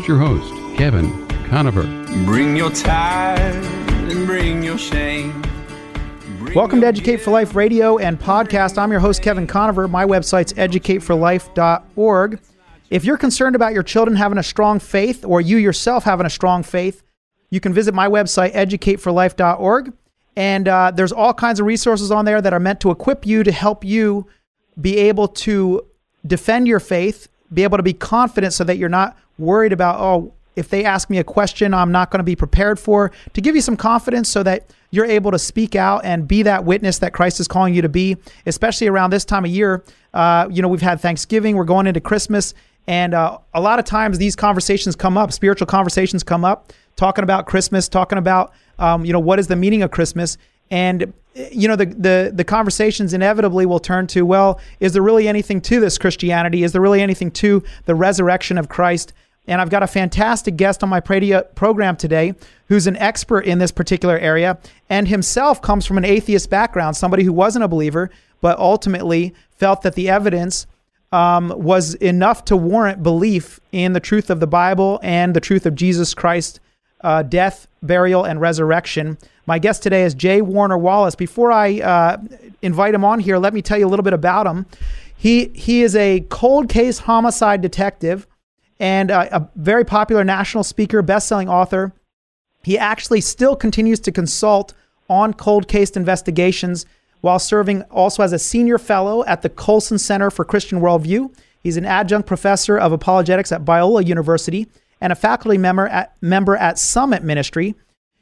Here's your host, Kevin Conover. Bring your tithe and bring your shame. Welcome to Educate for Life radio and podcast. I'm your host, Kevin Conover. My website's educateforlife.org. If you're concerned about your children having a strong faith or you yourself having a strong faith, you can visit my website, educateforlife.org. And there's all kinds of resources on there that are meant to equip you to help you be able to defend your faith, be able to be confident so that you're not worried about, oh, if they ask me a question I'm not going to be prepared for, to give you some confidence so that you're able to speak out and be that witness that Christ is calling you to be, especially around this time of year. We've had Thanksgiving, we're going into Christmas, and a lot of times these conversations come up, spiritual conversations come up, talking about Christmas, talking about, what is the meaning of Christmas? And, the conversations inevitably will turn to, well, is there really anything to this Christianity? Is there really anything to the resurrection of Christ? And I've got a fantastic guest on my program today who's an expert in this particular area and himself comes from an atheist background, somebody who wasn't a believer, but ultimately felt that the evidence was enough to warrant belief in the truth of the Bible and the truth of Jesus Christ's death, burial, and resurrection. My guest today is J. Warner Wallace. Before I invite him on here, let me tell you a little bit about him. He is a cold case homicide detective and a very popular national speaker, best-selling author. He actually still continues to consult on cold case investigations while serving also as a senior fellow at the Colson Center for Christian Worldview. He's an adjunct professor of apologetics at Biola University and a faculty member at Summit Ministry.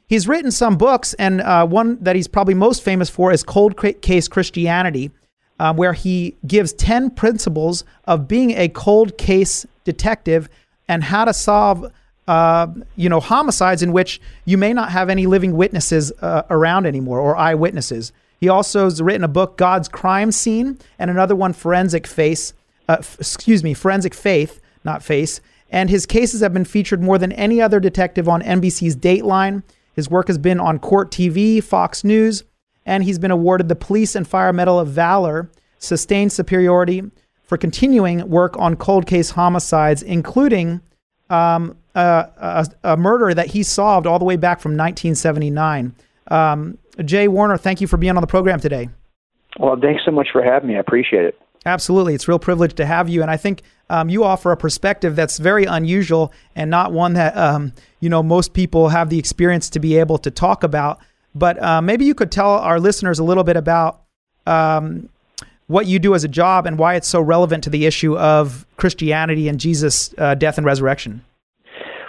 He's written some books, and one that he's probably most famous for is Cold Case Christianity, where he gives 10 principles of being a cold case detective and how to solve, homicides in which you may not have any living witnesses around anymore or eyewitnesses. He also has written a book, God's Crime Scene, and another one, Forensic Faith, not Face. And his cases have been featured more than any other detective on NBC's Dateline. His work has been on Court TV, Fox News, and he's been awarded the Police and Fire Medal of Valor, Sustained Superiority, for continuing work on cold case homicides, including a murder that he solved all the way back from 1979. Jay Warner, thank you for being on the program today. Well, thanks so much for having me. I appreciate it. Absolutely. It's a real privilege to have you. And I think you offer a perspective that's very unusual and not one that, most people have the experience to be able to talk about. But maybe you could tell our listeners a little bit about what you do as a job and why it's so relevant to the issue of Christianity and Jesus' death and resurrection.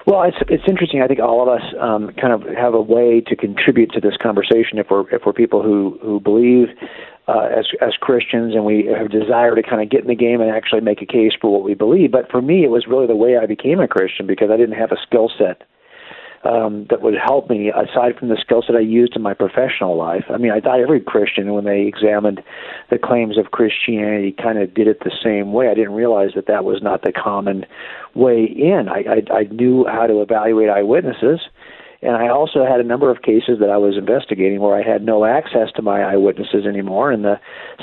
Well, it's interesting. I think all of us kind of have a way to contribute to this conversation if we're people who believe as Christians, and we have a desire to kind of get in the game and actually make a case for what we believe. But for me, it was really the way I became a Christian, because I didn't have a skill set that would help me aside from the skills that I used in my professional life. I mean, I thought every Christian, when they examined the claims of Christianity, kind of did it the same way. I didn't realize that was not the common way in. I knew how to evaluate eyewitnesses, and I also had a number of cases that I was investigating where I had no access to my eyewitnesses anymore, and the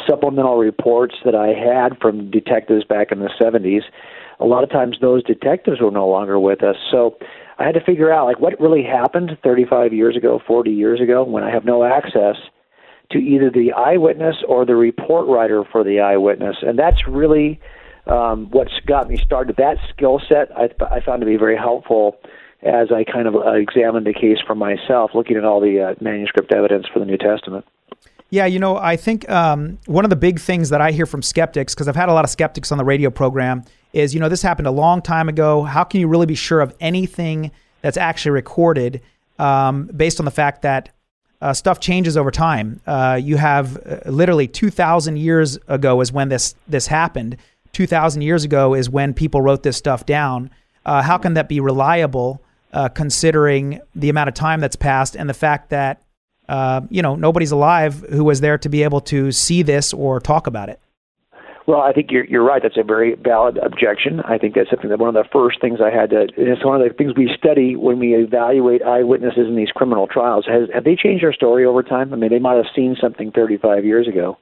supplemental reports that I had from detectives back in the 70s, a lot of times those detectives were no longer with us. So I had to figure out, like, what really happened 35 years ago, 40 years ago, when I have no access to either the eyewitness or the report writer for the eyewitness. And that's really what's got me started. That skill set I found to be very helpful as I kind of examined the case for myself, looking at all the manuscript evidence for the New Testament. Yeah, I think one of the big things that I hear from skeptics, because I've had a lot of skeptics on the radio program, is, this happened a long time ago. How can you really be sure of anything that's actually recorded based on the fact that stuff changes over time? You have literally 2,000 years ago is when this happened. 2,000 years ago is when people wrote this stuff down. How can that be reliable considering the amount of time that's passed and the fact that, nobody's alive who was there to be able to see this or talk about it? Well, I think you're right. That's a very valid objection. I think that's something that one of the first things I had to, and it's one of the things we study when we evaluate eyewitnesses in these criminal trials. Have they changed their story over time? I mean, they might have seen something 35 years ago,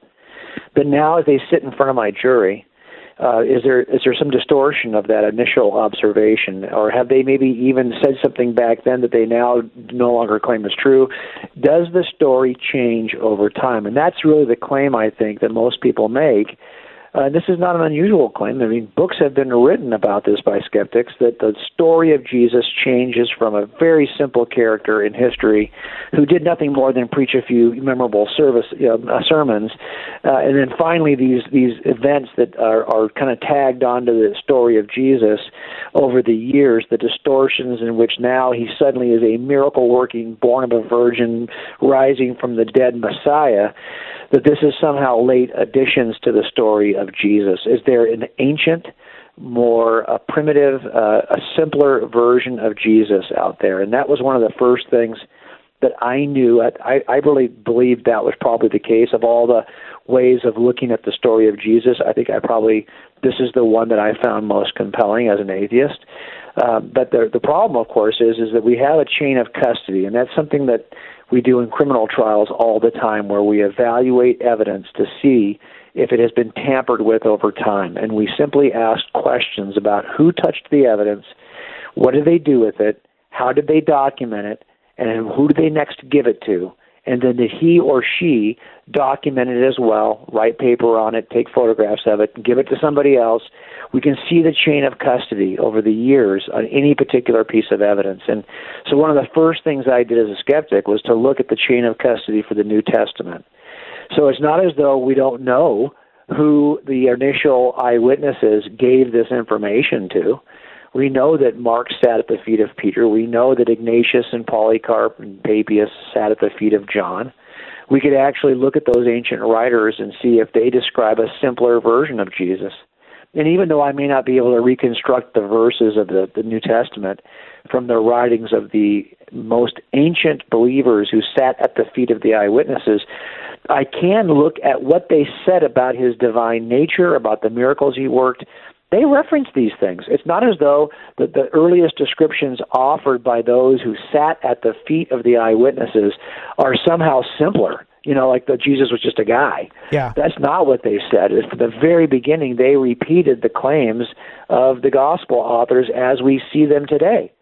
but now as they sit in front of my jury, Is there some distortion of that initial observation, or have they maybe even said something back then that they now no longer claim is true? Does the story change over time? And that's really the claim, I think, that most people make. This is not an unusual claim. I mean, books have been written about this by skeptics, that the story of Jesus changes from a very simple character in history who did nothing more than preach a few memorable sermons, and then finally these events that are kind of tagged onto the story of Jesus over the years, the distortions in which now he suddenly is a miracle-working, born of a virgin, rising from the dead Messiah, that this is somehow late additions to the story of Jesus. Is there an ancient, more primitive, a simpler version of Jesus out there? And that was one of the first things that I knew. I really believed that was probably the case. Of all the ways of looking at the story of Jesus, I think this is the one that I found most compelling as an atheist. But the problem, of course, is that we have a chain of custody, and that's something that we do in criminal trials all the time, where we evaluate evidence to see if it has been tampered with over time. And we simply ask questions about who touched the evidence, what did they do with it, how did they document it, and who did they next give it to? And then did he or she document it as well, write paper on it, take photographs of it, and give it to somebody else? We can see the chain of custody over the years on any particular piece of evidence. And so one of the first things I did as a skeptic was to look at the chain of custody for the New Testament. So it's not as though we don't know who the initial eyewitnesses gave this information to. We know that Mark sat at the feet of Peter. We know that Ignatius and Polycarp and Papias sat at the feet of John. We could actually look at those ancient writers and see if they describe a simpler version of Jesus. And even though I may not be able to reconstruct the verses of the New Testament from the writings of the most ancient believers who sat at the feet of the eyewitnesses, I can look at what they said about his divine nature, about the miracles he worked. They reference these things. It's not as though the earliest descriptions offered by those who sat at the feet of the eyewitnesses are somehow simpler. You know, like that Jesus was just a guy. Yeah. That's not what they said. At the very beginning, they repeated the claims of the gospel authors as we see them today.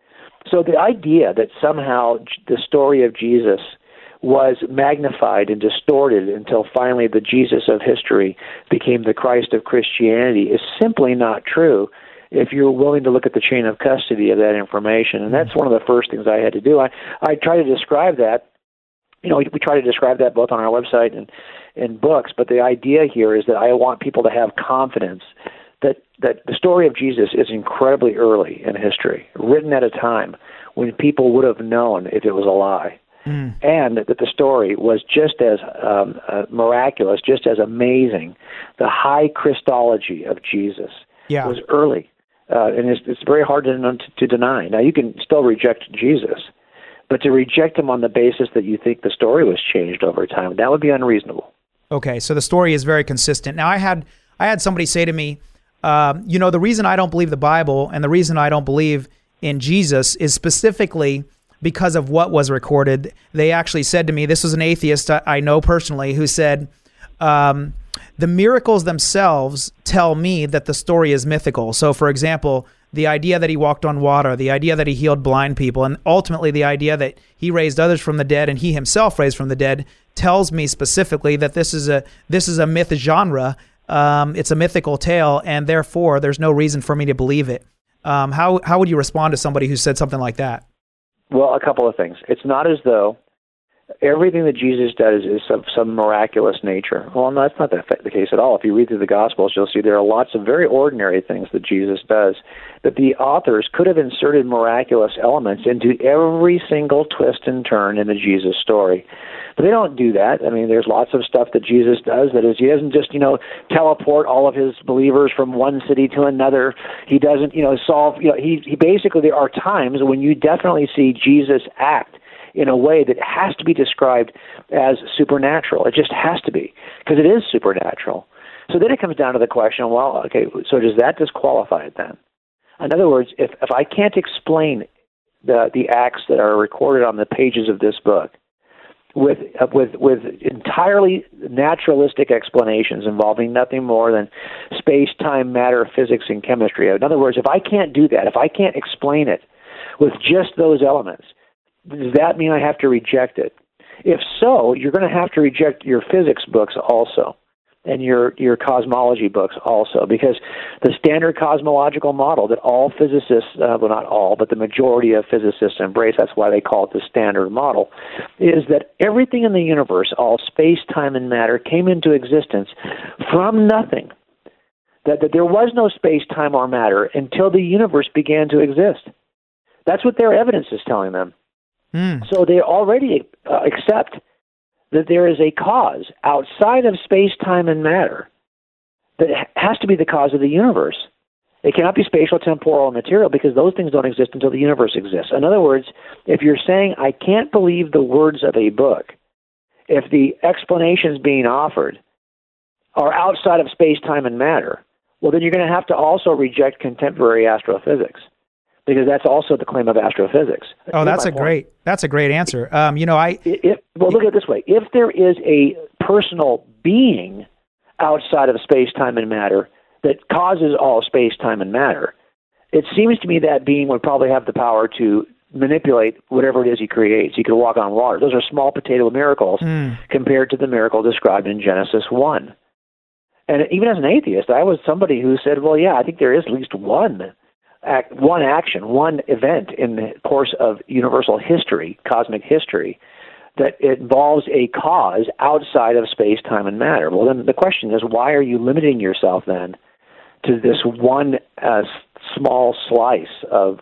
So the idea that somehow the story of Jesus was magnified and distorted until finally the Jesus of history became the Christ of Christianity is simply not true if you're willing to look at the chain of custody of that information. And that's one of the first things I had to do. I try to describe that. You know, we try to describe that both on our website and in books, but the idea here is that I want people to have confidence that the story of Jesus is incredibly early in history, written at a time when people would have known if it was a lie. And that the story was just as miraculous, just as amazing. The high Christology of Jesus was early, and it's very hard to deny. Now, you can still reject Jesus, but to reject him on the basis that you think the story was changed over time, that would be unreasonable. Okay, so the story is very consistent. Now, I had somebody say to me, you know, the reason I don't believe the Bible and the reason I don't believe in Jesus is specifically because of what was recorded. They actually said to me, this was an atheist I know personally, who said, the miracles themselves tell me that the story is mythical. So for example, the idea that he walked on water, the idea that he healed blind people, and ultimately the idea that he raised others from the dead and he himself raised from the dead tells me specifically that this is a myth genre. It's a mythical tale, and therefore there's no reason for me to believe it. How would you respond to somebody who said something like that? Well, a couple of things. It's not as though everything that Jesus does is of some miraculous nature. Well, no, that's not the case at all. If you read through the Gospels, you'll see there are lots of very ordinary things that Jesus does, that the authors could have inserted miraculous elements into every single twist and turn in the Jesus story. But they don't do that. I mean, there's lots of stuff that Jesus does that is, he doesn't just, you know, teleport all of his believers from one city to another. He doesn't, you know, solve, you know, he basically, there are times when you definitely see Jesus act in a way that has to be described as supernatural. It just has to be, because it is supernatural. So then it comes down to the question, well, okay, so does that disqualify it then? In other words, if I can't explain the acts that are recorded on the pages of this book, with entirely naturalistic explanations involving nothing more than space, time, matter, physics, and chemistry. In other words, if I can't do that, if I can't explain it with just those elements, does that mean I have to reject it? If so, you're going to have to reject your physics books also, and your cosmology books also, because the standard cosmological model that all physicists, well, not all, but the majority of physicists embrace, that's why they call it the standard model, is that everything in the universe, all space, time, and matter, came into existence from nothing, that there was no space, time, or matter until the universe began to exist. That's what their evidence is telling them. So they already accept that there is a cause outside of space, time, and matter that has to be the cause of the universe. It cannot be spatial, temporal, and material because those things don't exist until the universe exists. In other words, if you're saying, I can't believe the words of a book, if the explanations being offered are outside of space, time, and matter, well, then you're going to have to also reject contemporary astrophysics, because that's also the claim of astrophysics. Oh, that's a great answer. Well, look at it this way. If there is a personal being outside of space, time, and matter that causes all space, time, and matter, it seems to me that being would probably have the power to manipulate whatever it is he creates. He could walk on water. Those are small potato miracles compared to the miracle described in Genesis 1. And even as an atheist, I was somebody who said, well, yeah, I think there is at least one action, one event in the course of universal history, cosmic history, that involves a cause outside of space, time, and matter. Well, then the question is, why are you limiting yourself then to this one small slice of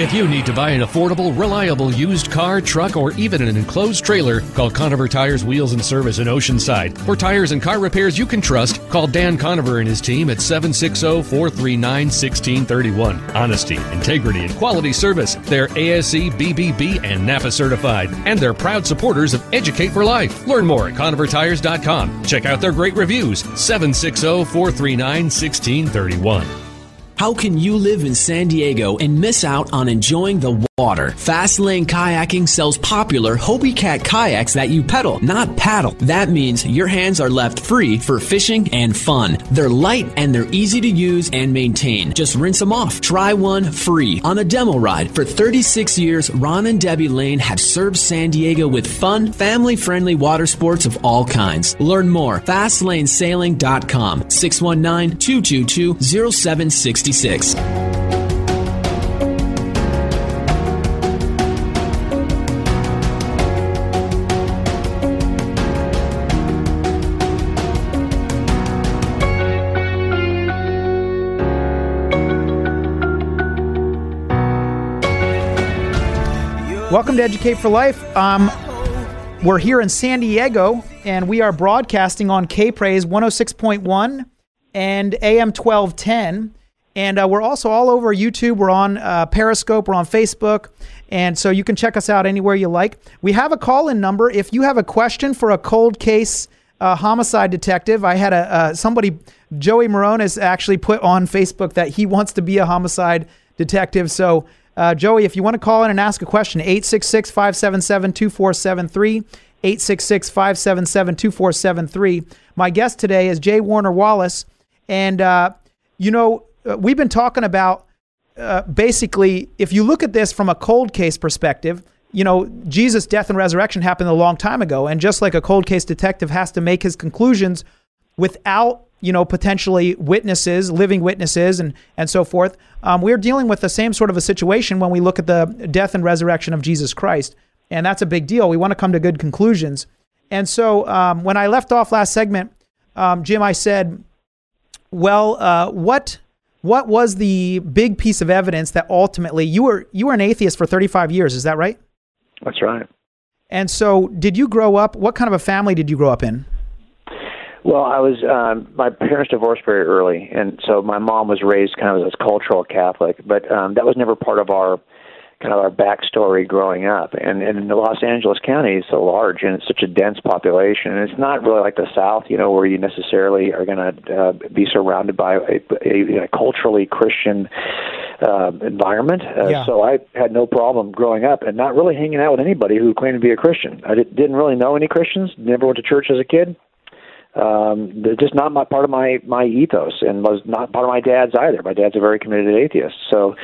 If you need to buy an affordable, reliable used car, truck, or even an enclosed trailer, call Conover Tires Wheels and Service in Oceanside. For tires and car repairs you can trust, call Dan Conover and his team at 760-439-1631. Honesty, integrity, and quality service. They're ASE, BBB, and NAPA certified, and they're proud supporters of Educate for Life. Learn more at ConoverTires.com. Check out their great reviews, 760-439-1631. How can you live in San Diego and miss out on enjoying the water? Fast Lane Kayaking sells popular Hobie Cat kayaks that you pedal, not paddle. That means your hands are left free for fishing and fun. They're light and they're easy to use and maintain. Just rinse them off. Try one free on a demo ride. For 36 years, Ron and Debbie Lane have served San Diego with fun, family-friendly water sports of all kinds. Learn more. fastlanesailing.com. 619-222-0766. Welcome to Educate for Life. We're here in San Diego, and we are broadcasting on K-Praise 106.1 and AM 1210. And we're also all over YouTube. We're on Periscope. We're on Facebook. And so you can check us out anywhere you like. We have a call-in number. If you have a question for a cold case homicide detective, I had somebody, Joey Marone, has actually put on Facebook that he wants to be a homicide detective. So Joey, if you want to call in and ask a question, 866-577-2473, 866-577-2473. My guest today is J. Warner Wallace. And, we've been talking about basically, if you look at this from a cold case perspective, Jesus' death and resurrection happened a long time ago. And just like a cold case detective has to make his conclusions without potentially witnesses, living witnesses and so forth. We're dealing with the same sort of a situation when we look at the death and resurrection of Jesus Christ. And that's a big deal. We want to come to good conclusions. And so when I left off last segment, Jim, I said, what was the big piece of evidence that ultimately you were an atheist for 35 years. Is that right? That's right. And so did you grow up, what kind of a family did you grow up in? Well, I was my parents divorced very early, and so my mom was raised kind of as a cultural Catholic, but that was never part of our kind of our backstory growing up. And in the Los Angeles County, it's so large and it's such a dense population, and it's not really like the South, where you necessarily are going to be surrounded by a culturally Christian environment. So I had no problem growing up and not really hanging out with anybody who claimed to be a Christian. I didn't really know any Christians. Never went to church as a kid. They're just not part of my ethos, and was not part of my dad's either. My dad's a very committed atheist, so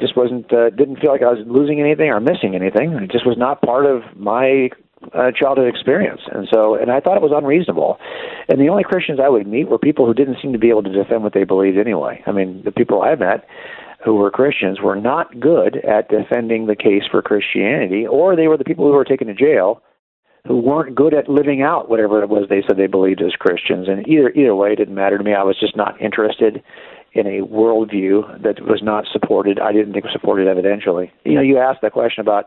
just didn't feel like I was losing anything or missing anything. It just was not part of my childhood experience, and I thought it was unreasonable. And the only Christians I would meet were people who didn't seem to be able to defend what they believed anyway. I mean, the people I met who were Christians were not good at defending the case for Christianity, or they were the people who were taken to jail who weren't good at living out whatever it was they said they believed as Christians. And either way, it didn't matter to me. I was just not interested in a worldview that was not supported. I didn't think was supported evidentially. You asked that question about,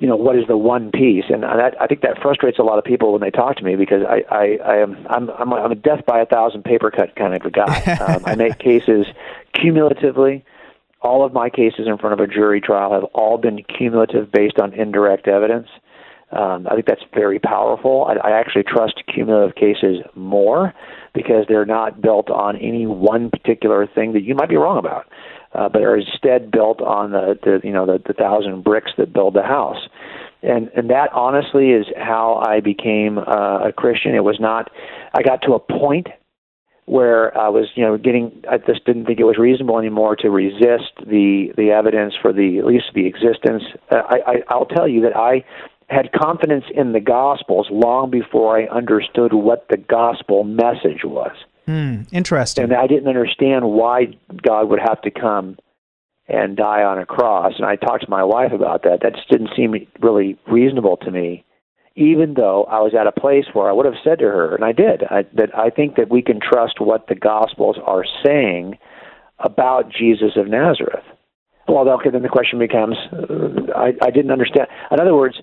what is the one piece? And I think that frustrates a lot of people when they talk to me, because I'm a death by a thousand paper cut kind of a guy. I make cases cumulatively. All of my cases in front of a jury trial have all been cumulative based on indirect evidence. I think that's very powerful. I actually trust cumulative cases more because they're not built on any one particular thing that you might be wrong about, but are instead built on the 1,000 bricks that build the house. And that honestly is how I became a Christian. It was not, I got to a point where I was, I just didn't think it was reasonable anymore to resist the evidence for at least the existence. I'll tell you that I had confidence in the Gospels long before I understood what the Gospel message was. Interesting. And I didn't understand why God would have to come and die on a cross. And I talked to my wife about that. That just didn't seem really reasonable to me, even though I was at a place where I would have said to her, and I did, that I think that we can trust what the Gospels are saying about Jesus of Nazareth. Well, okay, then the question becomes, I didn't understand. In other words,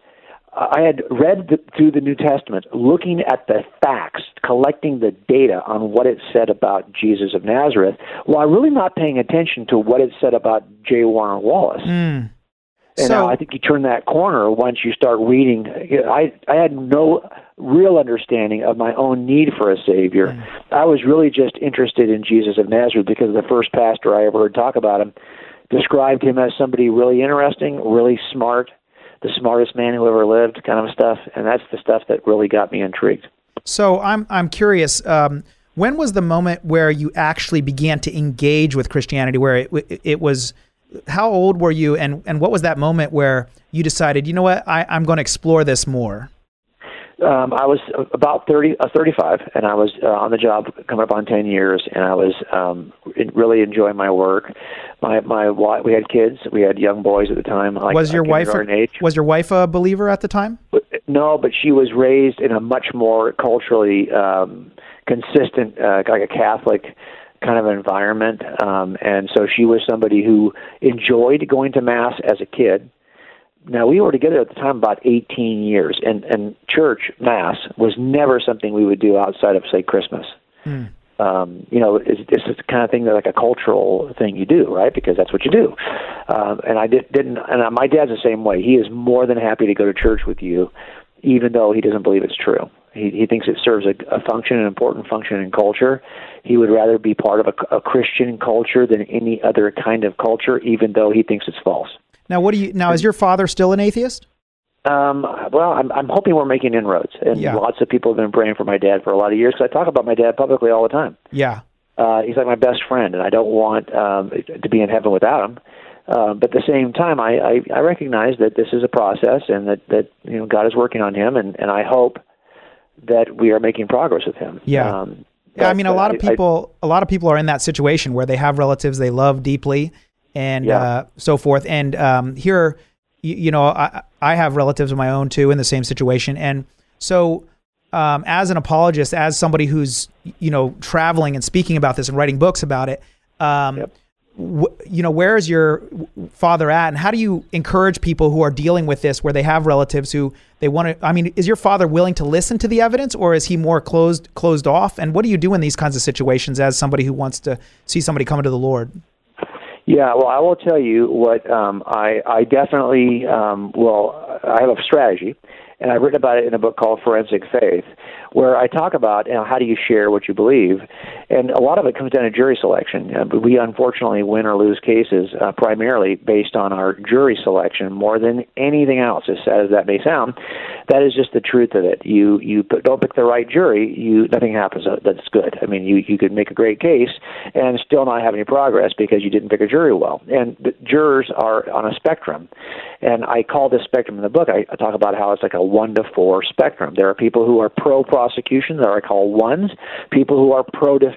I had read through the New Testament, looking at the facts, collecting the data on what it said about Jesus of Nazareth, while really not paying attention to what it said about J. Warner Wallace. Mm. And so, I think you turn that corner once you start reading. I had no real understanding of my own need for a Savior. Mm. I was really just interested in Jesus of Nazareth because the first pastor I ever heard talk about him described him as somebody really interesting, really smart, the smartest man who ever lived, kind of stuff. And that's the stuff that really got me intrigued. So I'm curious, when was the moment where you actually began to engage with Christianity, where it was... How old were you, and what was that moment where you decided, you know what, I'm going to explore this more? I was about 35, and I was on the job coming up on 10 years, and I was really enjoying my work. My wife, we had kids, we had young boys at the time. Was your wife a believer at the time? No, but she was raised in a much more culturally consistent, like a Catholic kind of environment, and so she was somebody who enjoyed going to Mass as a kid. Now, we were together at the time about 18 years, and church Mass was never something we would do outside of, say, Christmas. Mm. You know, it's the kind of thing that, like, a cultural thing you do, right? Because that's what you do. And I didn't, and my dad's the same way. He is more than happy to go to church with you, even though he doesn't believe it's true. He thinks it serves a function, an important function in culture. He would rather be part of a Christian culture than any other kind of culture, even though he thinks it's false. Now, is your father still an atheist? Well, I'm hoping we're making inroads, and lots of people have been praying for my dad for a lot of years, because I talk about my dad publicly all the time. Yeah, he's like my best friend, and I don't want to be in heaven without him. But at the same time, I recognize that this is a process, and that you know, God is working on him, and I hope that we are making progress with him. Yeah. I mean, a lot of people are in that situation where they have relatives they love deeply and so forth. And here, you know, I have relatives of my own too in the same situation. And so as an apologist, as somebody who's, you know, traveling and speaking about this and writing books about it, you know, where is your father at, and how do you encourage people who are dealing with this, where they have relatives who they want to, I mean, is your father willing to listen to the evidence, or is he more closed off? And what do you do in these kinds of situations as somebody who wants to see somebody come to the Lord? Yeah, well, I will tell you what, I definitely, I have a strategy, and I've written about it in a book called Forensic Faith, where I talk about, you know, how do you share what you believe, and a lot of it comes down to jury selection. We unfortunately win or lose cases primarily based on our jury selection more than anything else. As sad as that may sound, that is just the truth of it. You don't pick the right jury, nothing happens that's good. I mean, you could make a great case and still not have any progress because you didn't pick a jury well. And the jurors are on a spectrum, and I call this spectrum in the book. I talk about how it's like a 1-to-4 spectrum. There are people who are pro-prosecution that I call 1s, people who are pro-defense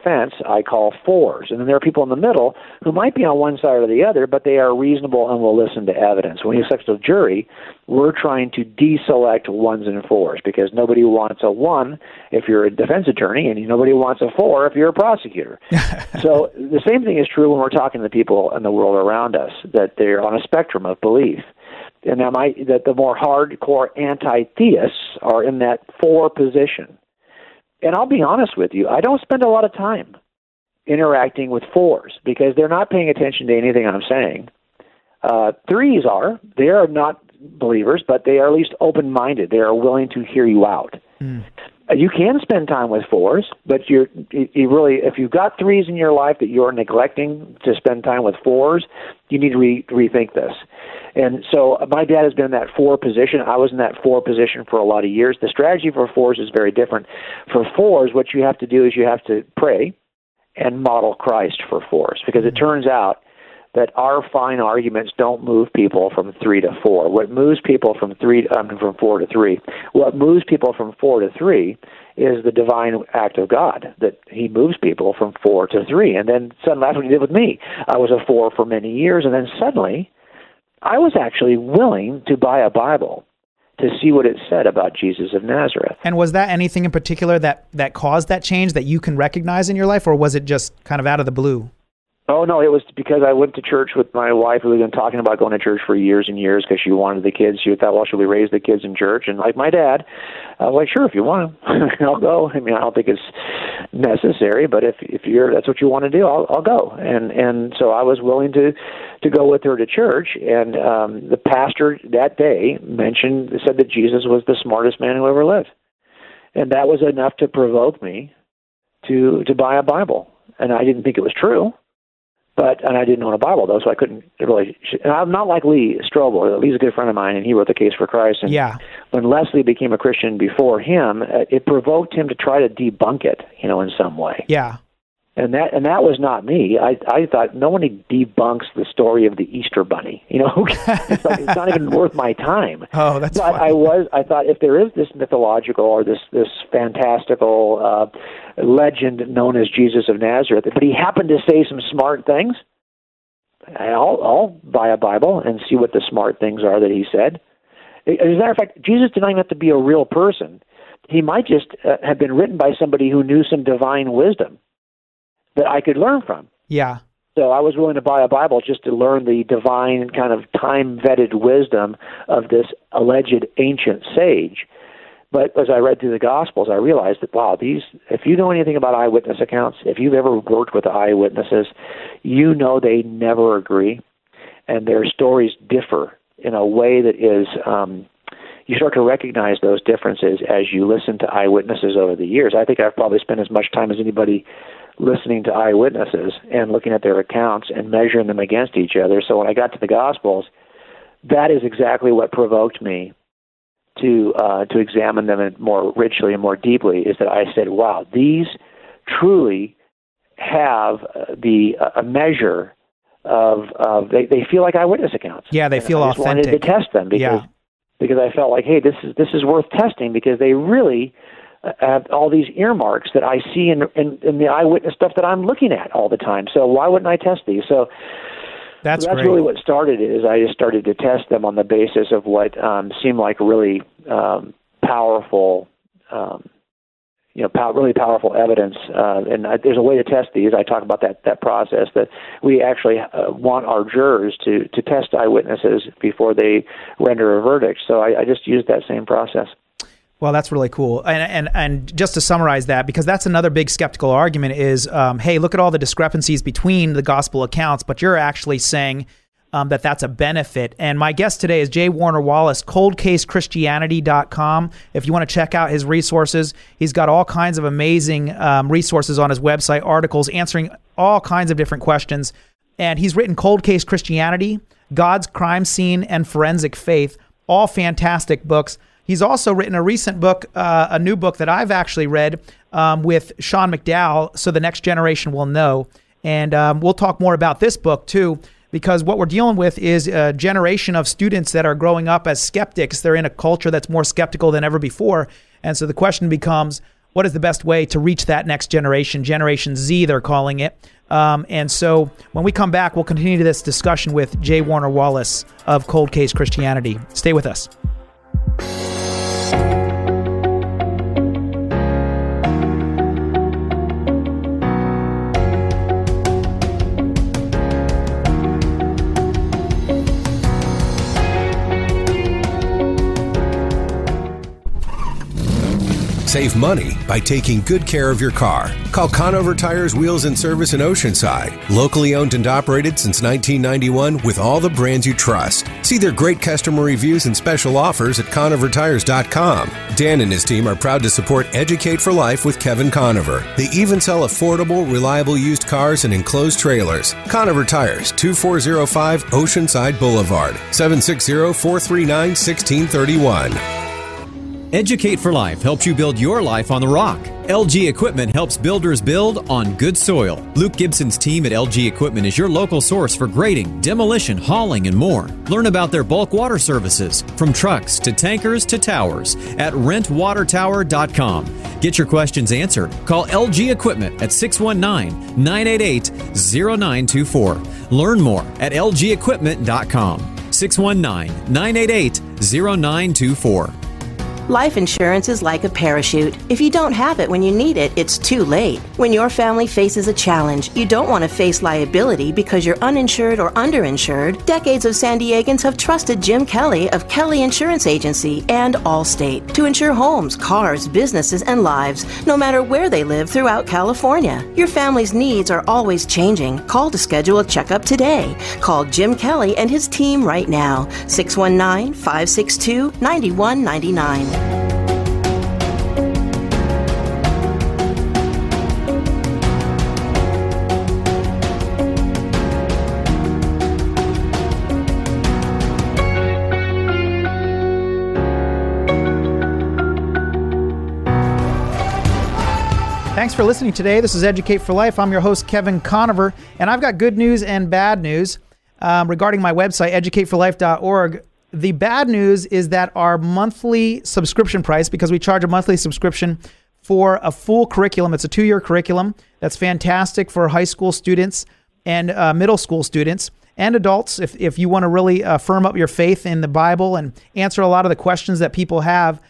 I call 4s, and then there are people in the middle who might be on one side or the other, but they are reasonable and will listen to evidence. When you select a jury, we're trying to deselect 1s and 4s, because nobody wants a 1 if you're a defense attorney, and nobody wants a 4 if you're a prosecutor. So the same thing is true when we're talking to people in the world around us, that they're on a spectrum of belief. And that the more hardcore anti-theists are in that 4 position. And I'll be honest with you, I don't spend a lot of time interacting with 4s because they're not paying attention to anything I'm saying. 3s are. They are not believers, but they are at least open-minded. They are willing to hear you out. Mm. You can spend time with 4s, but you really, if you've got 3s in your life that you're neglecting to spend time with 4s, you need to rethink this. And so my dad has been in that 4 position. I was in that 4 position for a lot of years. The strategy for 4s is very different. For 4s, what you have to do is you have to pray and model Christ for 4s, because it turns out that our fine arguments don't move people from 3 to 4. What moves people from 4 to 3? What moves people from 4 to 3 is the divine act of God, that He moves people from 4 to 3. And then suddenly, that's what He did with me. I was a 4 for many years, and then suddenly, I was actually willing to buy a Bible to see what it said about Jesus of Nazareth. And was that anything in particular that caused that change that you can recognize in your life, or was it just kind of out of the blue? Oh, no, it was because I went to church with my wife. We've been talking about going to church for years and years because she wanted the kids. She thought, well, should we raise the kids in church? And like my dad, I was like, sure, if you want to, I'll go. I mean, I don't think it's necessary, but if that's what you want to do, I'll go. And so I was willing to go with her to church. And the pastor that day said that Jesus was the smartest man who ever lived. And that was enough to provoke me to buy a Bible. And I didn't think it was true. And I didn't own a Bible, though, so I couldn't really... And I'm not like Lee Strobel. Lee's a good friend of mine, and he wrote The Case for Christ. And yeah. When Leslie became a Christian before him, it provoked him to try to debunk it, in some way. Yeah. And that was not me. I thought, no one debunks the story of the Easter Bunny. It's not even worth my time. Oh, that's funny. I thought, if there is this mythological or this fantastical legend known as Jesus of Nazareth, but he happened to say some smart things, I'll buy a Bible and see what the smart things are that he said. As a matter of fact, Jesus did not even have to be a real person. He might just have been written by somebody who knew some divine wisdom that I could learn from. Yeah. So I was willing to buy a Bible just to learn the divine kind of time-vetted wisdom of this alleged ancient sage. But as I read through the Gospels, I realized that, wow, if you know anything about eyewitness accounts, if you've ever worked with eyewitnesses, they never agree, and their stories differ in a way that is, you start to recognize those differences as you listen to eyewitnesses over the years. I think I've probably spent as much time as anybody listening to eyewitnesses and looking at their accounts and measuring them against each other. So when I got to the Gospels, that is exactly what provoked me to examine them more richly and more deeply, is that I said, wow, these truly have a measure of they feel like eyewitness accounts. Yeah, they feel authentic. I just wanted to test them because I felt like, hey, this is worth testing, because they really have all these earmarks that I see in the eyewitness stuff that I'm looking at all the time. So why wouldn't I test these? So that's really what started it, is I just started to test them on the basis of what seemed like really powerful, really powerful evidence. There's a way to test these. I talk about that process, that we actually want our jurors to test eyewitnesses before they render a verdict. So I just used that same process. Well, that's really cool. And just to summarize that, because that's another big skeptical argument is, hey, look at all the discrepancies between the gospel accounts, but you're actually saying that that's a benefit. And my guest today is J. Warner Wallace, coldcasechristianity.com. If you want to check out his resources, he's got all kinds of amazing resources on his website, articles answering all kinds of different questions. And he's written Cold Case Christianity, God's Crime Scene, and Forensic Faith, all fantastic books. He's also written a recent book, a new book that I've actually read with Sean McDowell, So the Next Generation Will Know. And we'll talk more about this book, too, because what we're dealing with is a generation of students that are growing up as skeptics. They're in a culture that's more skeptical than ever before. And so the question becomes, what is the best way to reach that next generation? Generation Z, they're calling it. And so when we come back, we'll continue this discussion with J. Warner Wallace of Cold Case Christianity. Stay with us. Save money by taking good care of your car. Call Conover Tires, Wheels and Service in Oceanside. Locally owned and operated since 1991 with all the brands you trust. See their great customer reviews and special offers at conovertires.com. Dan and his team are proud to support Educate for Life with Kevin Conover. They even sell affordable, reliable used cars and enclosed trailers. Conover Tires, 2405 Oceanside Boulevard, 760-439-1631. Educate for Life helps you build your life on the rock. LG Equipment helps builders build on good soil. Luke Gibson's team at LG Equipment is your local source for grading, demolition, hauling, and more. Learn about their bulk water services, from trucks to tankers to towers, at rentwatertower.com. Get your questions answered. Call LG Equipment at 619-988-0924. Learn more at lgequipment.com. 619-988-0924. Life insurance is like a parachute. If you don't have it when you need it, it's too late. When your family faces a challenge, you don't want to face liability because you're uninsured or underinsured. Decades of San Diegans have trusted Jim Kelly of Kelly Insurance Agency and Allstate to insure homes, cars, businesses, and lives, no matter where they live throughout California. Your family's needs are always changing. Call to schedule a checkup today. Call Jim Kelly and his team right now. 619-562-9199. Thanks for listening today. This is Educate for Life. I'm your host, Kevin Conover, and I've got good news and bad news regarding my website, educateforlife.org. The bad news is that our monthly subscription price, because we charge a monthly subscription for a full curriculum, it's a 2-year curriculum that's fantastic for high school students and middle school students and adults. If you want to really firm up your faith in the Bible and answer a lot of the questions that people have,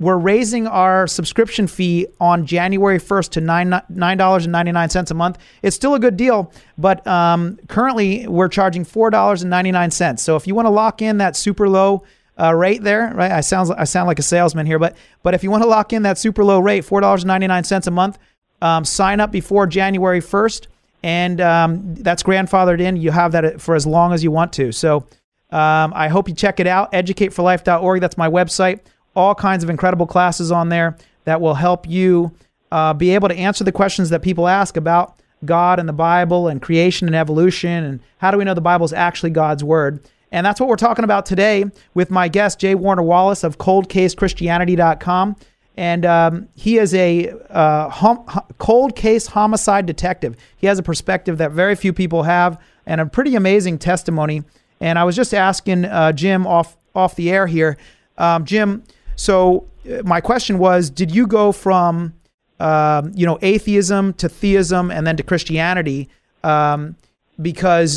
we're raising our subscription fee on January 1st to $9.99 a month. It's still a good deal, but currently we're charging $4.99. So if you want to lock in that super low rate there, right? I sound like a salesman here, but if you want to lock in that super low rate, $4.99 a month, sign up before January 1st, and that's grandfathered in. You have that for as long as you want to. So I hope you check it out, educateforlife.org. That's my website. All kinds of incredible classes on there that will help you be able to answer the questions that people ask about God and the Bible and creation and evolution and how do we know the Bible is actually God's Word. And that's what we're talking about today with my guest, J. Warner Wallace of coldcasechristianity.com. And he is a cold case homicide detective. He has a perspective that very few people have and a pretty amazing testimony. And I was just asking Jim off the air here, Jim, so my question was, did you go from, atheism to theism and then to Christianity? Because,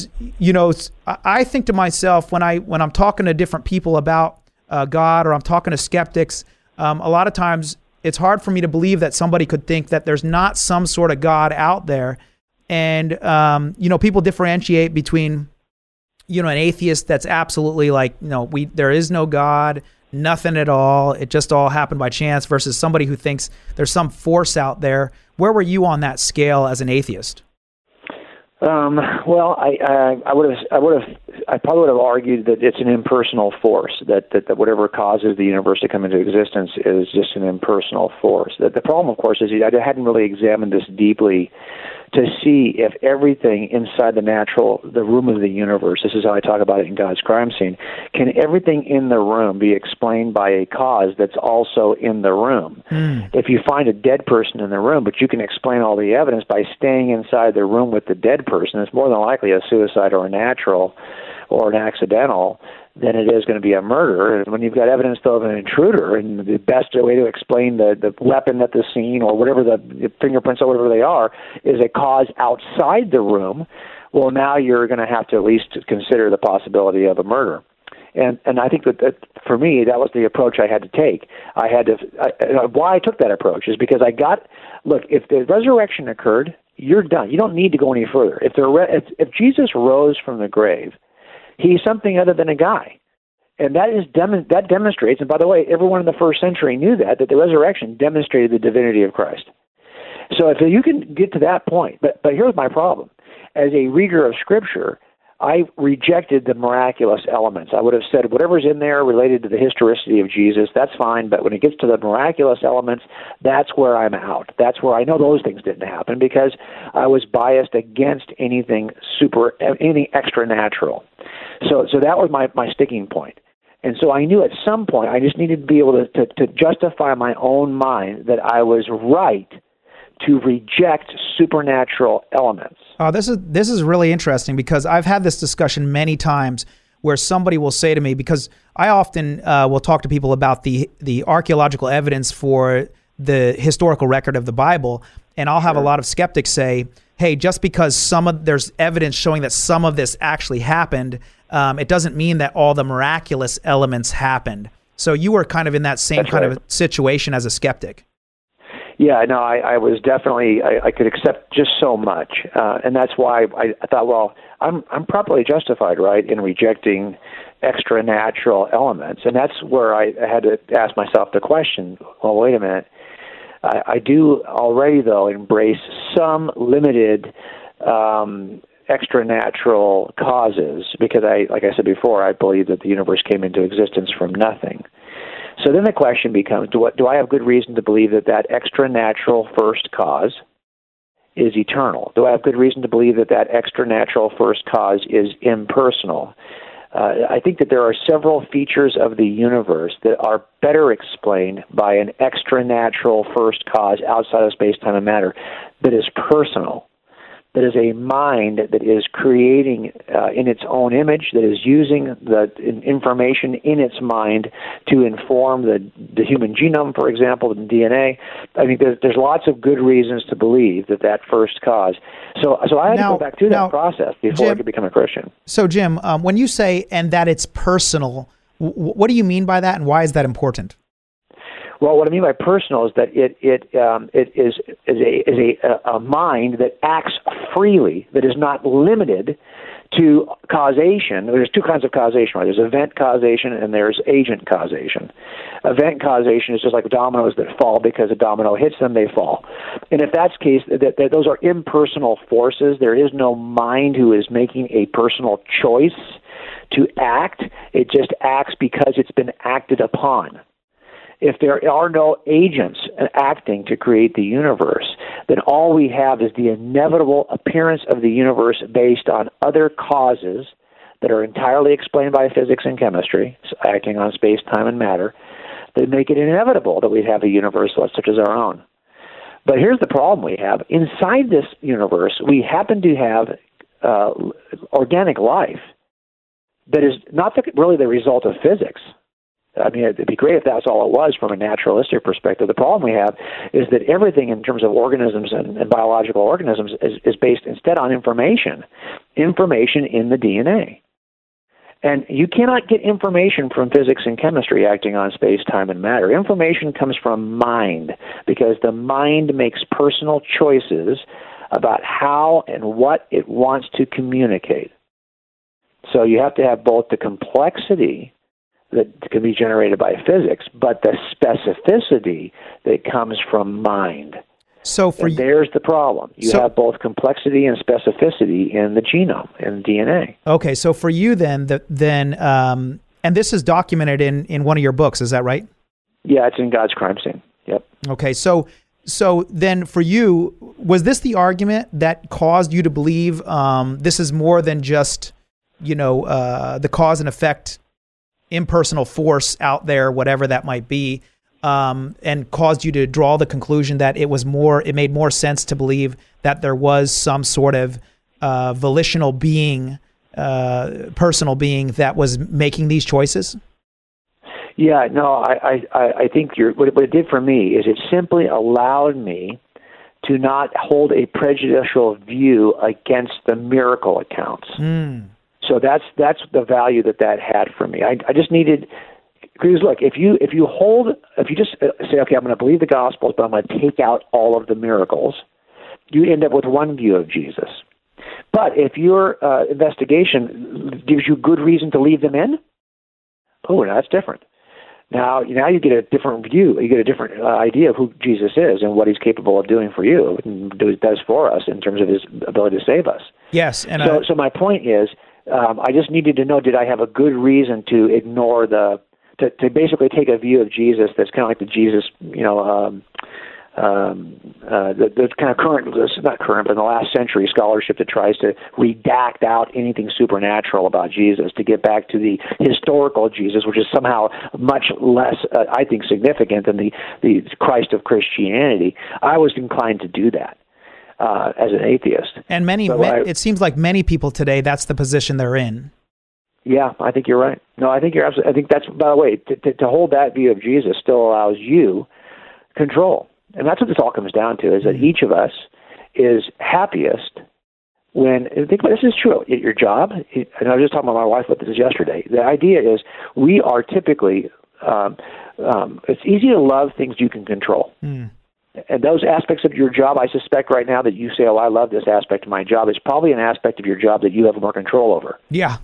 I think to myself when I'm talking to different people about God, or I'm talking to skeptics, a lot of times it's hard for me to believe that somebody could think that there's not some sort of God out there. And, people differentiate between, an atheist that's absolutely like, there is no God. Nothing at all. It just all happened by chance versus somebody who thinks there's some force out there. Where were you on that scale as an atheist? Well, I probably would have argued that it's an impersonal force, that whatever causes the universe to come into existence is just an impersonal force. That the problem, of course, is I hadn't really examined this deeply to see if everything inside the room of the universe, this is how I talk about it in God's Crime Scene, can everything in the room be explained by a cause that's also in the room? Mm. If you find a dead person in the room, but you can explain all the evidence by staying inside the room with the dead person, it's more than likely a suicide or a natural or an accidental than it is going to be a murder. And when you've got evidence, though, of an intruder, and the best way to explain the weapon at the scene or whatever the fingerprints or whatever they are is a cause outside the room, well, now you're going to have to at least consider the possibility of a murder. And I think that for me, that was the approach I had to take. Why I took that approach is because if the resurrection occurred, you're done. You don't need to go any further. If Jesus rose from the grave, he's something other than a guy. And that demonstrates, and by the way, everyone in the first century knew that the resurrection demonstrated the divinity of Christ. So if you can get to that point, but here's my problem. As a reader of Scripture, I rejected the miraculous elements. I would have said whatever's in there related to the historicity of Jesus, that's fine, but when it gets to the miraculous elements, that's where I'm out. That's where I know those things didn't happen because I was biased against any extra natural. So that was my sticking point. And so I knew at some point I just needed to be able to justify my own mind that I was right to reject supernatural elements. Oh, this is really interesting because I've had this discussion many times where somebody will say to me, because I often will talk to people about the archaeological evidence for the historical record of the Bible, and I'll have a lot of skeptics say, hey, just because there's evidence showing that some of this actually happened, it doesn't mean that all the miraculous elements happened. So you were kind of in that same kind of situation as a skeptic. Yeah, no, I was definitely, I could accept just so much. And that's why I thought, well, I'm probably justified, right, in rejecting extra natural elements. And that's where I had to ask myself the question, well, wait a minute. I do already, though, embrace some limited extra natural causes because, like I said before, I believe that the universe came into existence from nothing. So then the question becomes, do I have good reason to believe that that extra natural first cause is eternal? Do I have good reason to believe that that extra natural first cause is impersonal? I think that there are several features of the universe that are better explained by an extra natural first cause outside of space, time, and matter that is personal, that is a mind that is creating in its own image, that is using the information in its mind to inform the human genome, for example, the DNA. I mean, there's lots of good reasons to believe that that first cause. So I had to go back through that process before I could become a Christian. So, Jim, when you say, and that it's personal, what do you mean by that, and why is that important? Well, what I mean by personal is that it is a mind that acts freely, that is not limited to causation. There's two kinds of causation, right? There's event causation and there's agent causation. Event causation is just like dominoes that fall because a domino hits them, they fall. And if that's the case, those are impersonal forces. There is no mind who is making a personal choice to act. It just acts because it's been acted upon. If there are no agents acting to create the universe, then all we have is the inevitable appearance of the universe based on other causes that are entirely explained by physics and chemistry, acting on space, time, and matter, that make it inevitable that we'd have a universe such as our own. But here's the problem we have. Inside this universe, we happen to have organic life that is not really the result of physics. I mean, it'd be great if that's all it was from a naturalistic perspective. The problem we have is that everything in terms of organisms and biological organisms is based instead on information in the DNA. And you cannot get information from physics and chemistry acting on space, time, and matter. Information comes from mind because the mind makes personal choices about how and what it wants to communicate. So you have to have both the complexity that can be generated by physics, but the specificity that comes from mind. So there's the problem. You have both complexity and specificity in the genome, in DNA. Okay, so for you then, and this is documented in one of your books, is that right? Yeah, it's in God's Crime Scene, yep. Okay, so then for you, was this the argument that caused you to believe this is more than just, the cause and effect impersonal force out there, whatever that might be, and caused you to draw the conclusion that it made more sense to believe that there was some sort of volitional being, personal being that was making these choices? Yeah, no, I think what it did for me is it simply allowed me to not hold a prejudicial view against the miracle accounts. Mm. So that's the value that had for me. I just needed, because look, if you just say, okay, I'm going to believe the Gospels, but I'm going to take out all of the miracles, you end up with one view of Jesus. But if your investigation gives you good reason to leave them in, now that's different. Now you get a different view. You get a different idea of who Jesus is and what he's capable of doing for you and does for us in terms of his ability to save us. Yes. And so my point is, I just needed to know, did I have a good reason to ignore to basically take a view of Jesus that's kind of like the Jesus, the kind of current, not current, but in the last century scholarship that tries to redact out anything supernatural about Jesus to get back to the historical Jesus, which is somehow much less, I think, significant than the Christ of Christianity. I was inclined to do that. As an atheist. And it seems like many people today, that's the position they're in. Yeah, I think you're right. No, I think you're absolutely, I think that's, by the way, to hold that view of Jesus still allows you control. And that's what this all comes down to, is that each of us is happiest when, think about this, is true at your job, and I was just talking about my wife about this yesterday, the idea is we are typically It's easy to love things you can control. Mm. And those aspects of your job, I suspect right now that you say, oh, I love this aspect of my job, is probably an aspect of your job that you have more control over. Yeah.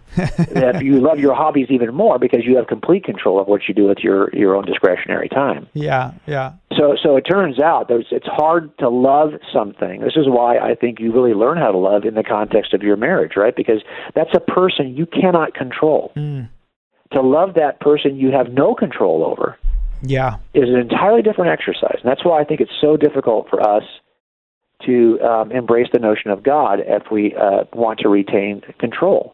That you love your hobbies even more because you have complete control of what you do with your own discretionary time. Yeah, yeah. So it turns out that it's hard to love something. This is why I think you really learn how to love in the context of your marriage, right? Because that's a person you cannot control. Mm. To love that person you have no control over. Yeah, is an entirely different exercise, and that's why I think it's so difficult for us to embrace the notion of God if we want to retain control.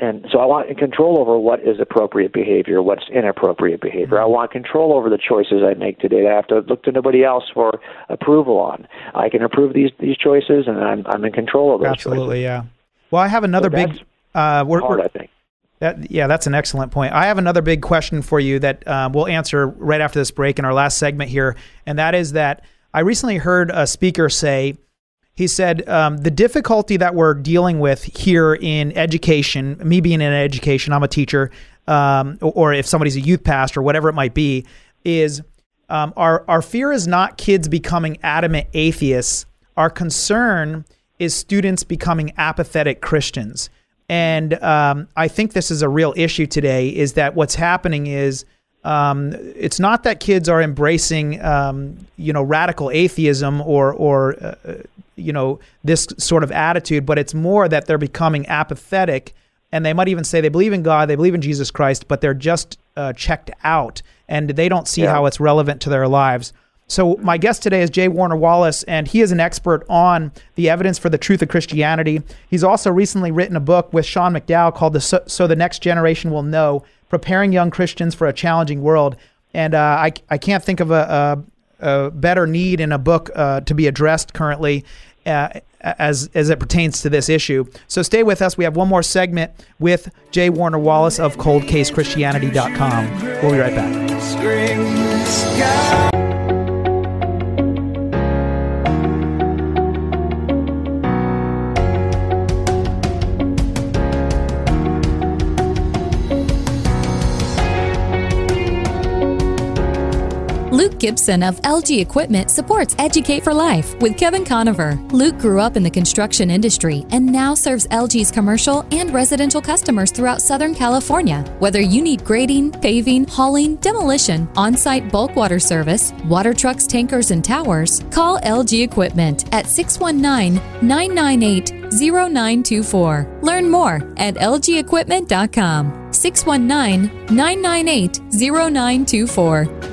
And so I want control over what is appropriate behavior, what's inappropriate behavior. Mm-hmm. I want control over the choices I make today that I have to look to nobody else for approval on. I can approve these choices, and I'm in control of those choices. Absolutely, yeah. Well, I have another hard, I think. That's an excellent point. I have another big question for you that we'll answer right after this break in our last segment here, and that is that I recently heard a speaker say, he said, the difficulty that we're dealing with here in education, me being in education, I'm a teacher, or if somebody's a youth pastor, whatever it might be, is our fear is not kids becoming adamant atheists. Our concern is students becoming apathetic Christians. And I think this is a real issue today, is that what's happening is it's not that kids are embracing, radical atheism or this sort of attitude, but it's more that they're becoming apathetic. And they might even say they believe in God, they believe in Jesus Christ, but they're just checked out and they don't see how it's relevant to their lives. So my guest today is J. Warner Wallace, and he is an expert on the evidence for the truth of Christianity. He's also recently written a book with Sean McDowell called So the Next Generation Will Know, Preparing Young Christians for a Challenging World. And I can't think of a better need in a book to be addressed currently as it pertains to this issue. So stay with us. We have one more segment with J. Warner Wallace of coldcasechristianity.com. We'll be right back. Gibson of LG Equipment supports Educate for Life with Kevin Conover. Luke grew up in the construction industry and now serves LG's commercial and residential customers throughout Southern California. Whether you need grading, paving, hauling, demolition, on-site bulk water service, water trucks, tankers, and towers, call LG Equipment at 619-998-0924. Learn more at lgequipment.com. 619-998-0924.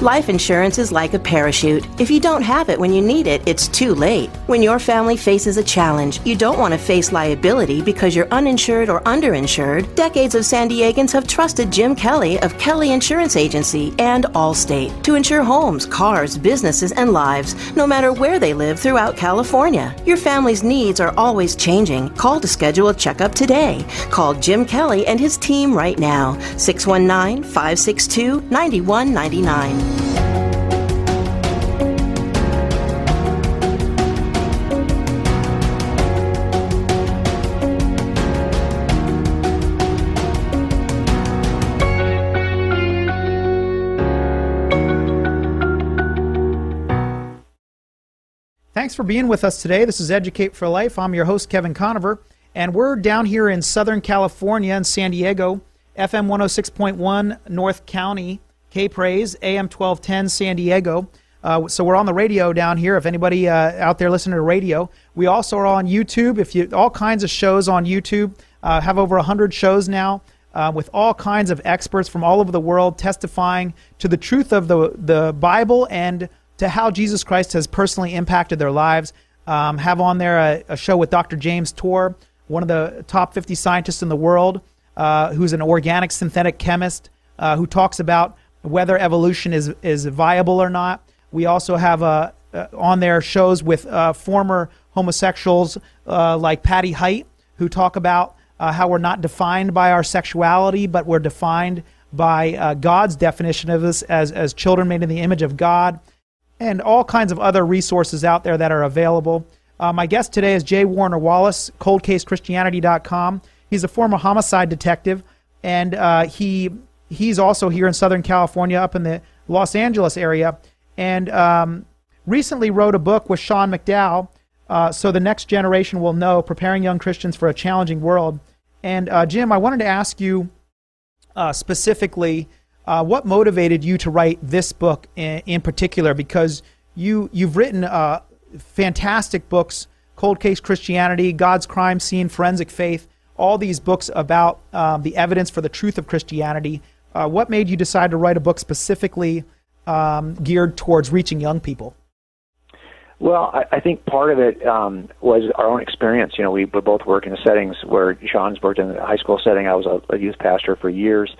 Life insurance is like a parachute. If you don't have it when you need it, it's too late. When your family faces a challenge, you don't want to face liability because you're uninsured or underinsured. Decades of San Diegans have trusted Jim Kelly of Kelly Insurance Agency and Allstate to insure homes, cars, businesses, and lives, no matter where they live throughout California. Your family's needs are always changing. Call to schedule a checkup today. Call Jim Kelly and his team right now, 619-562-9199. Thanks for being with us today. This is Educate for Life. I'm your host, Kevin Conover, and we're down here in Southern California in San Diego, FM 106.1 North County, K-Praise, AM 1210 San Diego. So we're on the radio down here if anybody out there listening to radio. We also are on YouTube. All kinds of shows on YouTube. Have over 100 shows now with all kinds of experts from all over the world testifying to the truth of the Bible and to how Jesus Christ has personally impacted their lives. Have on there a show with Dr. James Tour, one of the top 50 scientists in the world, who's an organic synthetic chemist. who talks about whether evolution is viable or not. We also have on their shows with former homosexuals like Patty Haidt, who talk about how we're not defined by our sexuality, but we're defined by God's definition of us as children made in the image of God, and all kinds of other resources out there that are available. My guest today is J. Warner Wallace, coldcasechristianity.com. He's a former homicide detective, and he's also here in Southern California, up in the Los Angeles area, and recently wrote a book with Sean McDowell, So the Next Generation Will Know, Preparing Young Christians for a Challenging World. And Jim, I wanted to ask you specifically, what motivated you to write this book in particular? Because you've written fantastic books, Cold Case Christianity, God's Crime Scene, Forensic Faith, all these books about the evidence for the truth of Christianity. What made you decide to write a book specifically geared towards reaching young people? Well, I think part of it was our own experience. You know, we both work in settings where Sean's worked in a high school setting. I was a youth pastor for years.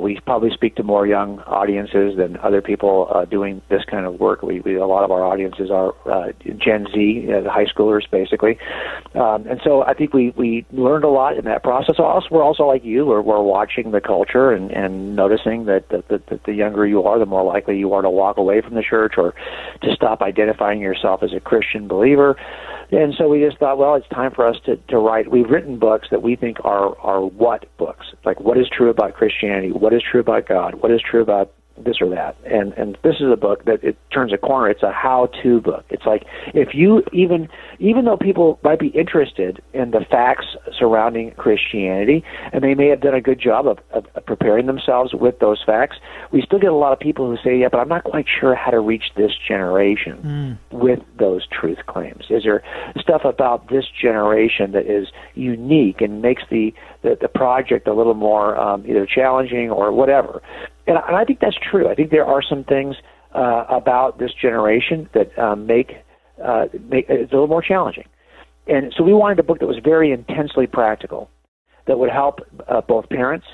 We probably speak to more young audiences than other people doing this kind of work. A lot of our audiences are Gen Z, the high schoolers, basically. And so I think we learned a lot in that process. We're also like you, we're watching the culture and noticing that the younger you are, the more likely you are to walk away from the church or to stop identifying yourself as a Christian believer. And so we just thought, well, it's time for us to write. We've written books that we think are what books, like what is true about Christianity, what is true about God, what is true about this or that. And this is a book that it turns a corner. It's a how-to book. It's like if you even though people might be interested in the facts surrounding Christianity, and they may have done a good job of preparing themselves with those facts, we still get a lot of people who say, yeah, but I'm not quite sure how to reach this generation with those truth claims. Is there stuff about this generation that is unique and makes the project a little more either challenging or whatever? And I think that's true. I think there are some things about this generation that make it a little more challenging. And so we wanted a book that was very intensely practical, that would help both parents,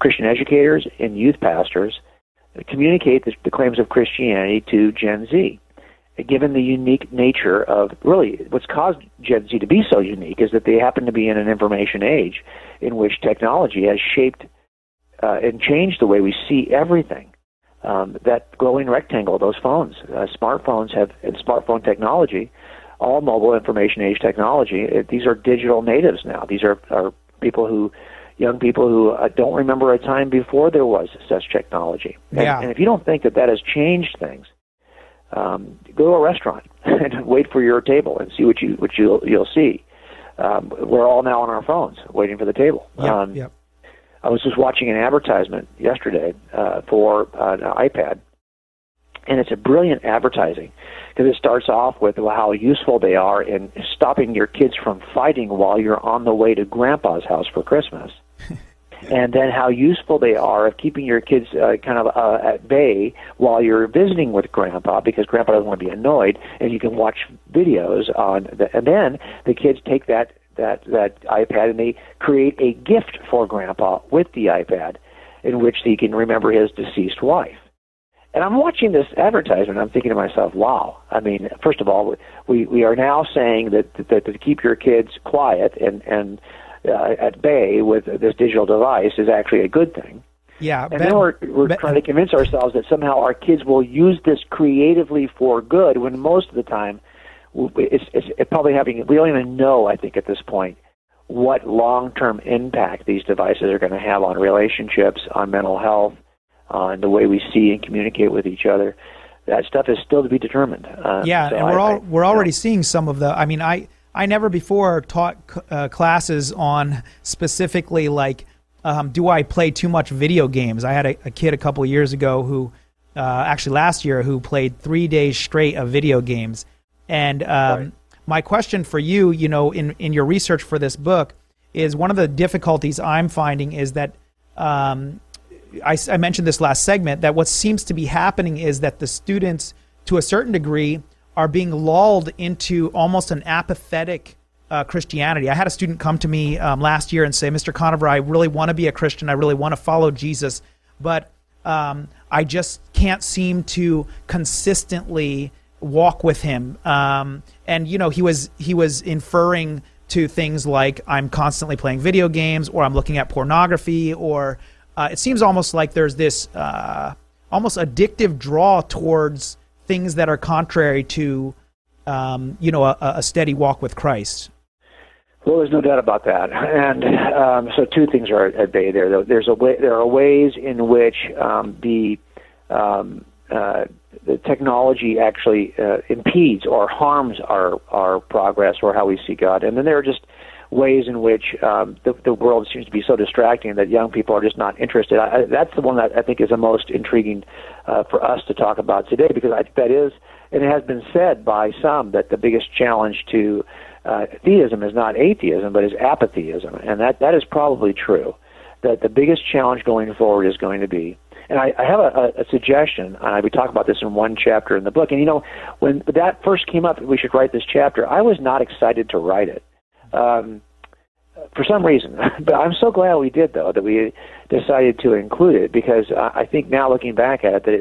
Christian educators, and youth pastors communicate the claims of Christianity to Gen Z. Given the unique nature of really what's caused Gen Z to be so unique is that they happen to be in an information age in which technology has shaped and change the way we see everything. That glowing rectangle, those phones, smartphones have, and smartphone technology, all mobile information age technology, these are digital natives now. These are people who, young people who don't remember a time before there was such technology. Yeah. And if you don't think that has changed things, go to a restaurant and wait for your table and see what you'll see. We're all now on our phones waiting for the table. Yeah, yep. I was just watching an advertisement yesterday for an iPad, and it's a brilliant advertising because it starts off with how useful they are in stopping your kids from fighting while you're on the way to Grandpa's house for Christmas, and then how useful they are of keeping your kids at bay while you're visiting with Grandpa because Grandpa doesn't want to be annoyed, and you can watch videos on the, and then the kids take that iPad, and they create a gift for Grandpa with the iPad in which he can remember his deceased wife. And I'm watching this advertisement, and I'm thinking to myself, wow. I mean, first of all, we are now saying that to keep your kids quiet and at bay with this digital device is actually a good thing. Yeah, and then we're trying to convince ourselves that somehow our kids will use this creatively for good when most of the time it's probably having, we don't even know, I think, at this point, what long-term impact these devices are going to have on relationships, on mental health, on the way we see and communicate with each other. That stuff is still to be determined. We're already seeing some of the, I mean, I never before taught classes on specifically like, do I play too much video games? I had a kid a couple of years ago who, actually last year, who played 3 days straight of video games. And right. My question for you, in your research for this book, is one of the difficulties I'm finding is that, I mentioned this last segment, that what seems to be happening is that the students, to a certain degree, are being lulled into almost an apathetic Christianity. I had a student come to me last year and say, Mr. Conover, I really want to be a Christian. I really want to follow Jesus, but I just can't seem to consistently walk with him. And, you know, he was inferring to things like I'm constantly playing video games, or I'm looking at pornography, or it seems almost like there's this almost addictive draw towards things that are contrary to, you know, a steady walk with Christ. Well, there's no doubt about that. And so two things are at bay there, though. There are ways in which the technology actually impedes or harms our progress or how we see God. And then there are just ways in which the world seems to be so distracting that young people are just not interested. That's the one that I think is the most intriguing for us to talk about today, because I think that is, and it has been said by some, that the biggest challenge to theism is not atheism, but is apatheism. And that is probably true, that the biggest challenge going forward is going to be, and I have a suggestion, and we talk about this in one chapter in the book, and you know, when that first came up, we should write this chapter, I was not excited to write it. For some reason, but I'm so glad we did, though, that we decided to include it, because I think now, looking back at it, that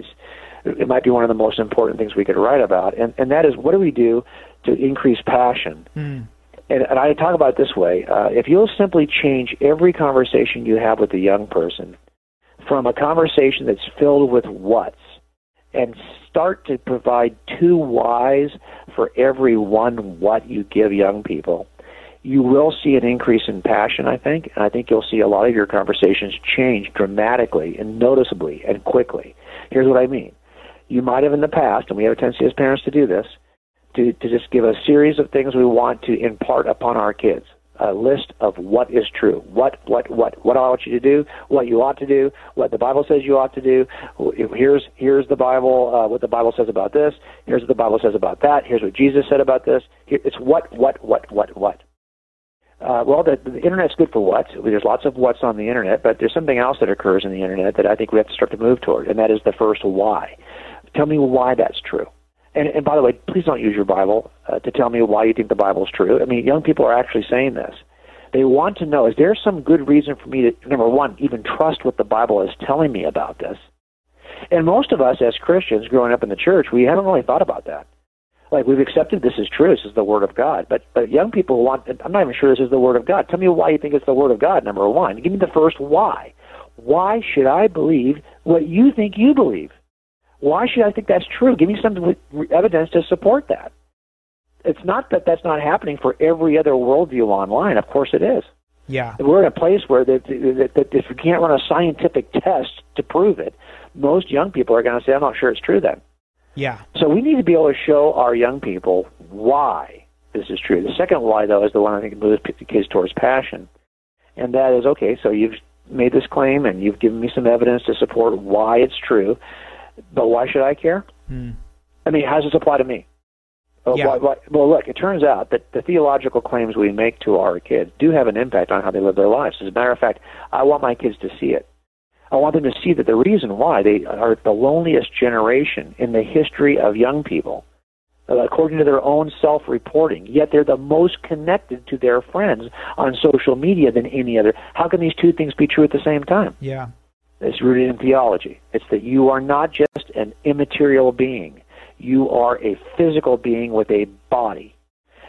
it might be one of the most important things we could write about, and that is, what do we do to increase passion? Mm. And I talk about it this way. If you'll simply change every conversation you have with a young person from a conversation that's filled with whats, and start to provide two whys for every one what you give young people, you will see an increase in passion, I think. And I think you'll see a lot of your conversations change dramatically and noticeably and quickly. Here's what I mean. You might have in the past, and we have a tendency as parents to do this, to just give a series of things we want to impart upon our kids. A list of what is true, what I want you to do, what you ought to do, what the Bible says you ought to do. Here's the Bible, what the Bible says about this. Here's what the Bible says about that. Here's what Jesus said about this. It's what. Well, the Internet's good for what. There's lots of what's on the Internet, but there's something else that occurs in the Internet that I think we have to start to move toward, and that is the first why. Tell me why that's true. And by the way, please don't use your Bible to tell me why you think the Bible's true. I mean, young people are actually saying this. They want to know, is there some good reason for me to, number one, even trust what the Bible is telling me about this? And most of us as Christians growing up in the church, we haven't really thought about that. Like, we've accepted this is true, this is the Word of God, but young people want, I'm not even sure this is the Word of God. Tell me why you think it's the Word of God, number one. Give me the first why. Why should I believe what you think you believe? Why should I think that's true? Give me some evidence to support that. It's not that that's not happening for every other worldview online. Of course it is. Yeah. We're in a place where that if you can't run a scientific test to prove it, most young people are going to say, I'm not sure it's true then. Yeah. So we need to be able to show our young people why this is true. The second why, though, is the one I think moves kids towards passion. And that is, okay, so you've made this claim and you've given me some evidence to support why it's true, but why should I care? Hmm. I mean, how does this apply to me? Yeah. Well, look, it turns out that the theological claims we make to our kids do have an impact on how they live their lives. As a matter of fact, I want my kids to see it. I want them to see that the reason why they are the loneliest generation in the history of young people, according to their own self-reporting, yet they're the most connected to their friends on social media than any other. How can these two things be true at the same time? Yeah. It's rooted in theology. It's that you are not just an immaterial being. You are a physical being with a body,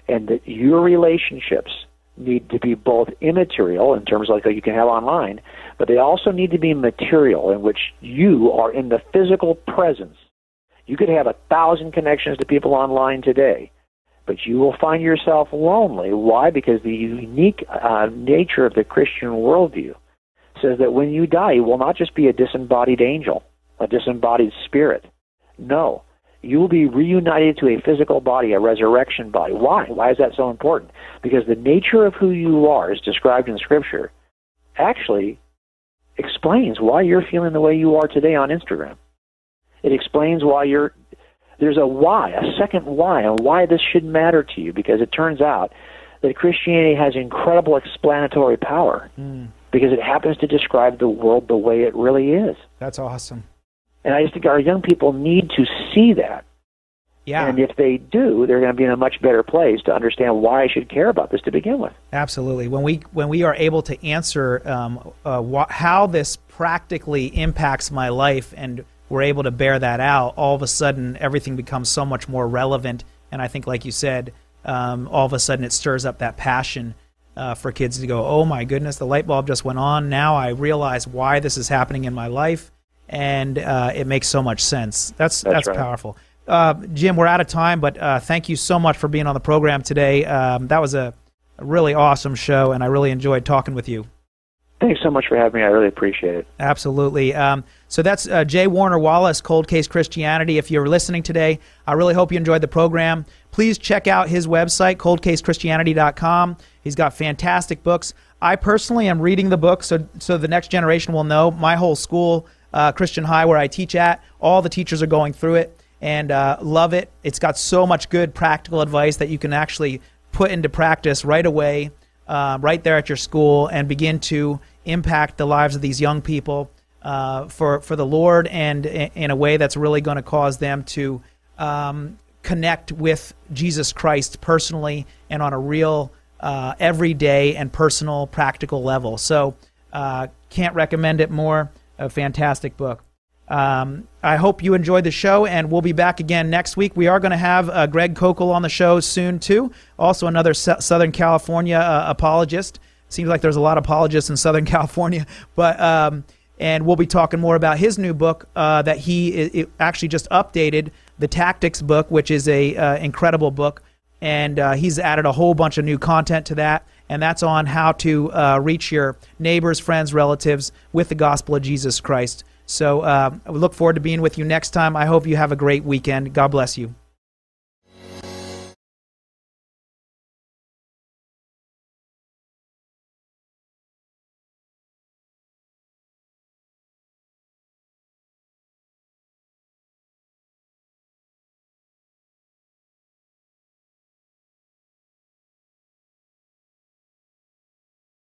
and that your relationships need to be both immaterial in terms of like you can have online, but they also need to be material in which you are in the physical presence. You could have 1,000 connections to people online today, but you will find yourself lonely. Why? Because the unique nature of the Christian worldview says that when you die, you will not just be a disembodied angel, a disembodied spirit. No. You will be reunited to a physical body, a resurrection body. Why? Why is that so important? Because the nature of who you are, as described in Scripture, actually explains why you're feeling the way you are today on Instagram. It explains why there's a why, a second why, and why this should matter to you, because it turns out that Christianity has incredible explanatory power, because it happens to describe the world the way it really is. That's awesome. And I just think our young people need to see that. Yeah. And if they do, they're going to be in a much better place to understand why I should care about this to begin with. Absolutely. When we are able to answer how this practically impacts my life, and we're able to bear that out, all of a sudden everything becomes so much more relevant. And I think, like you said, all of a sudden it stirs up that passion for kids to go, oh my goodness, the light bulb just went on. Now I realize why this is happening in my life. And it makes so much sense. That's right. Powerful. Jim, we're out of time, but thank you so much for being on the program today. That was a really awesome show, and I really enjoyed talking with you. Thanks so much for having me. I really appreciate it. Absolutely. So that's J. Warner Wallace, Cold Case Christianity. If you're listening today, I really hope you enjoyed the program. Please check out his website, coldcasechristianity.com. He's got fantastic books. I personally am reading the book, so the next generation will know. My whole school, Christian High, where I teach at, all the teachers are going through it. And love it. It's got so much good practical advice that you can actually put into practice right away, right there at your school, and begin to impact the lives of these young people for the Lord, and in a way that's really going to cause them to connect with Jesus Christ personally and on a real everyday and personal practical level. So can't recommend it more. A fantastic book. I hope you enjoyed the show, and we'll be back again next week. We are going to have Greg Kochel on the show soon too, also another Southern California apologist. Seems like there's a lot of apologists in Southern California, but and we'll be talking more about his new book that he actually just updated, the Tactics book, which is a incredible book, and he's added a whole bunch of new content to that. And that's on how to reach your neighbors, friends, relatives with the gospel of Jesus Christ. So we look forward to being with you next time. I hope you have a great weekend. God bless you.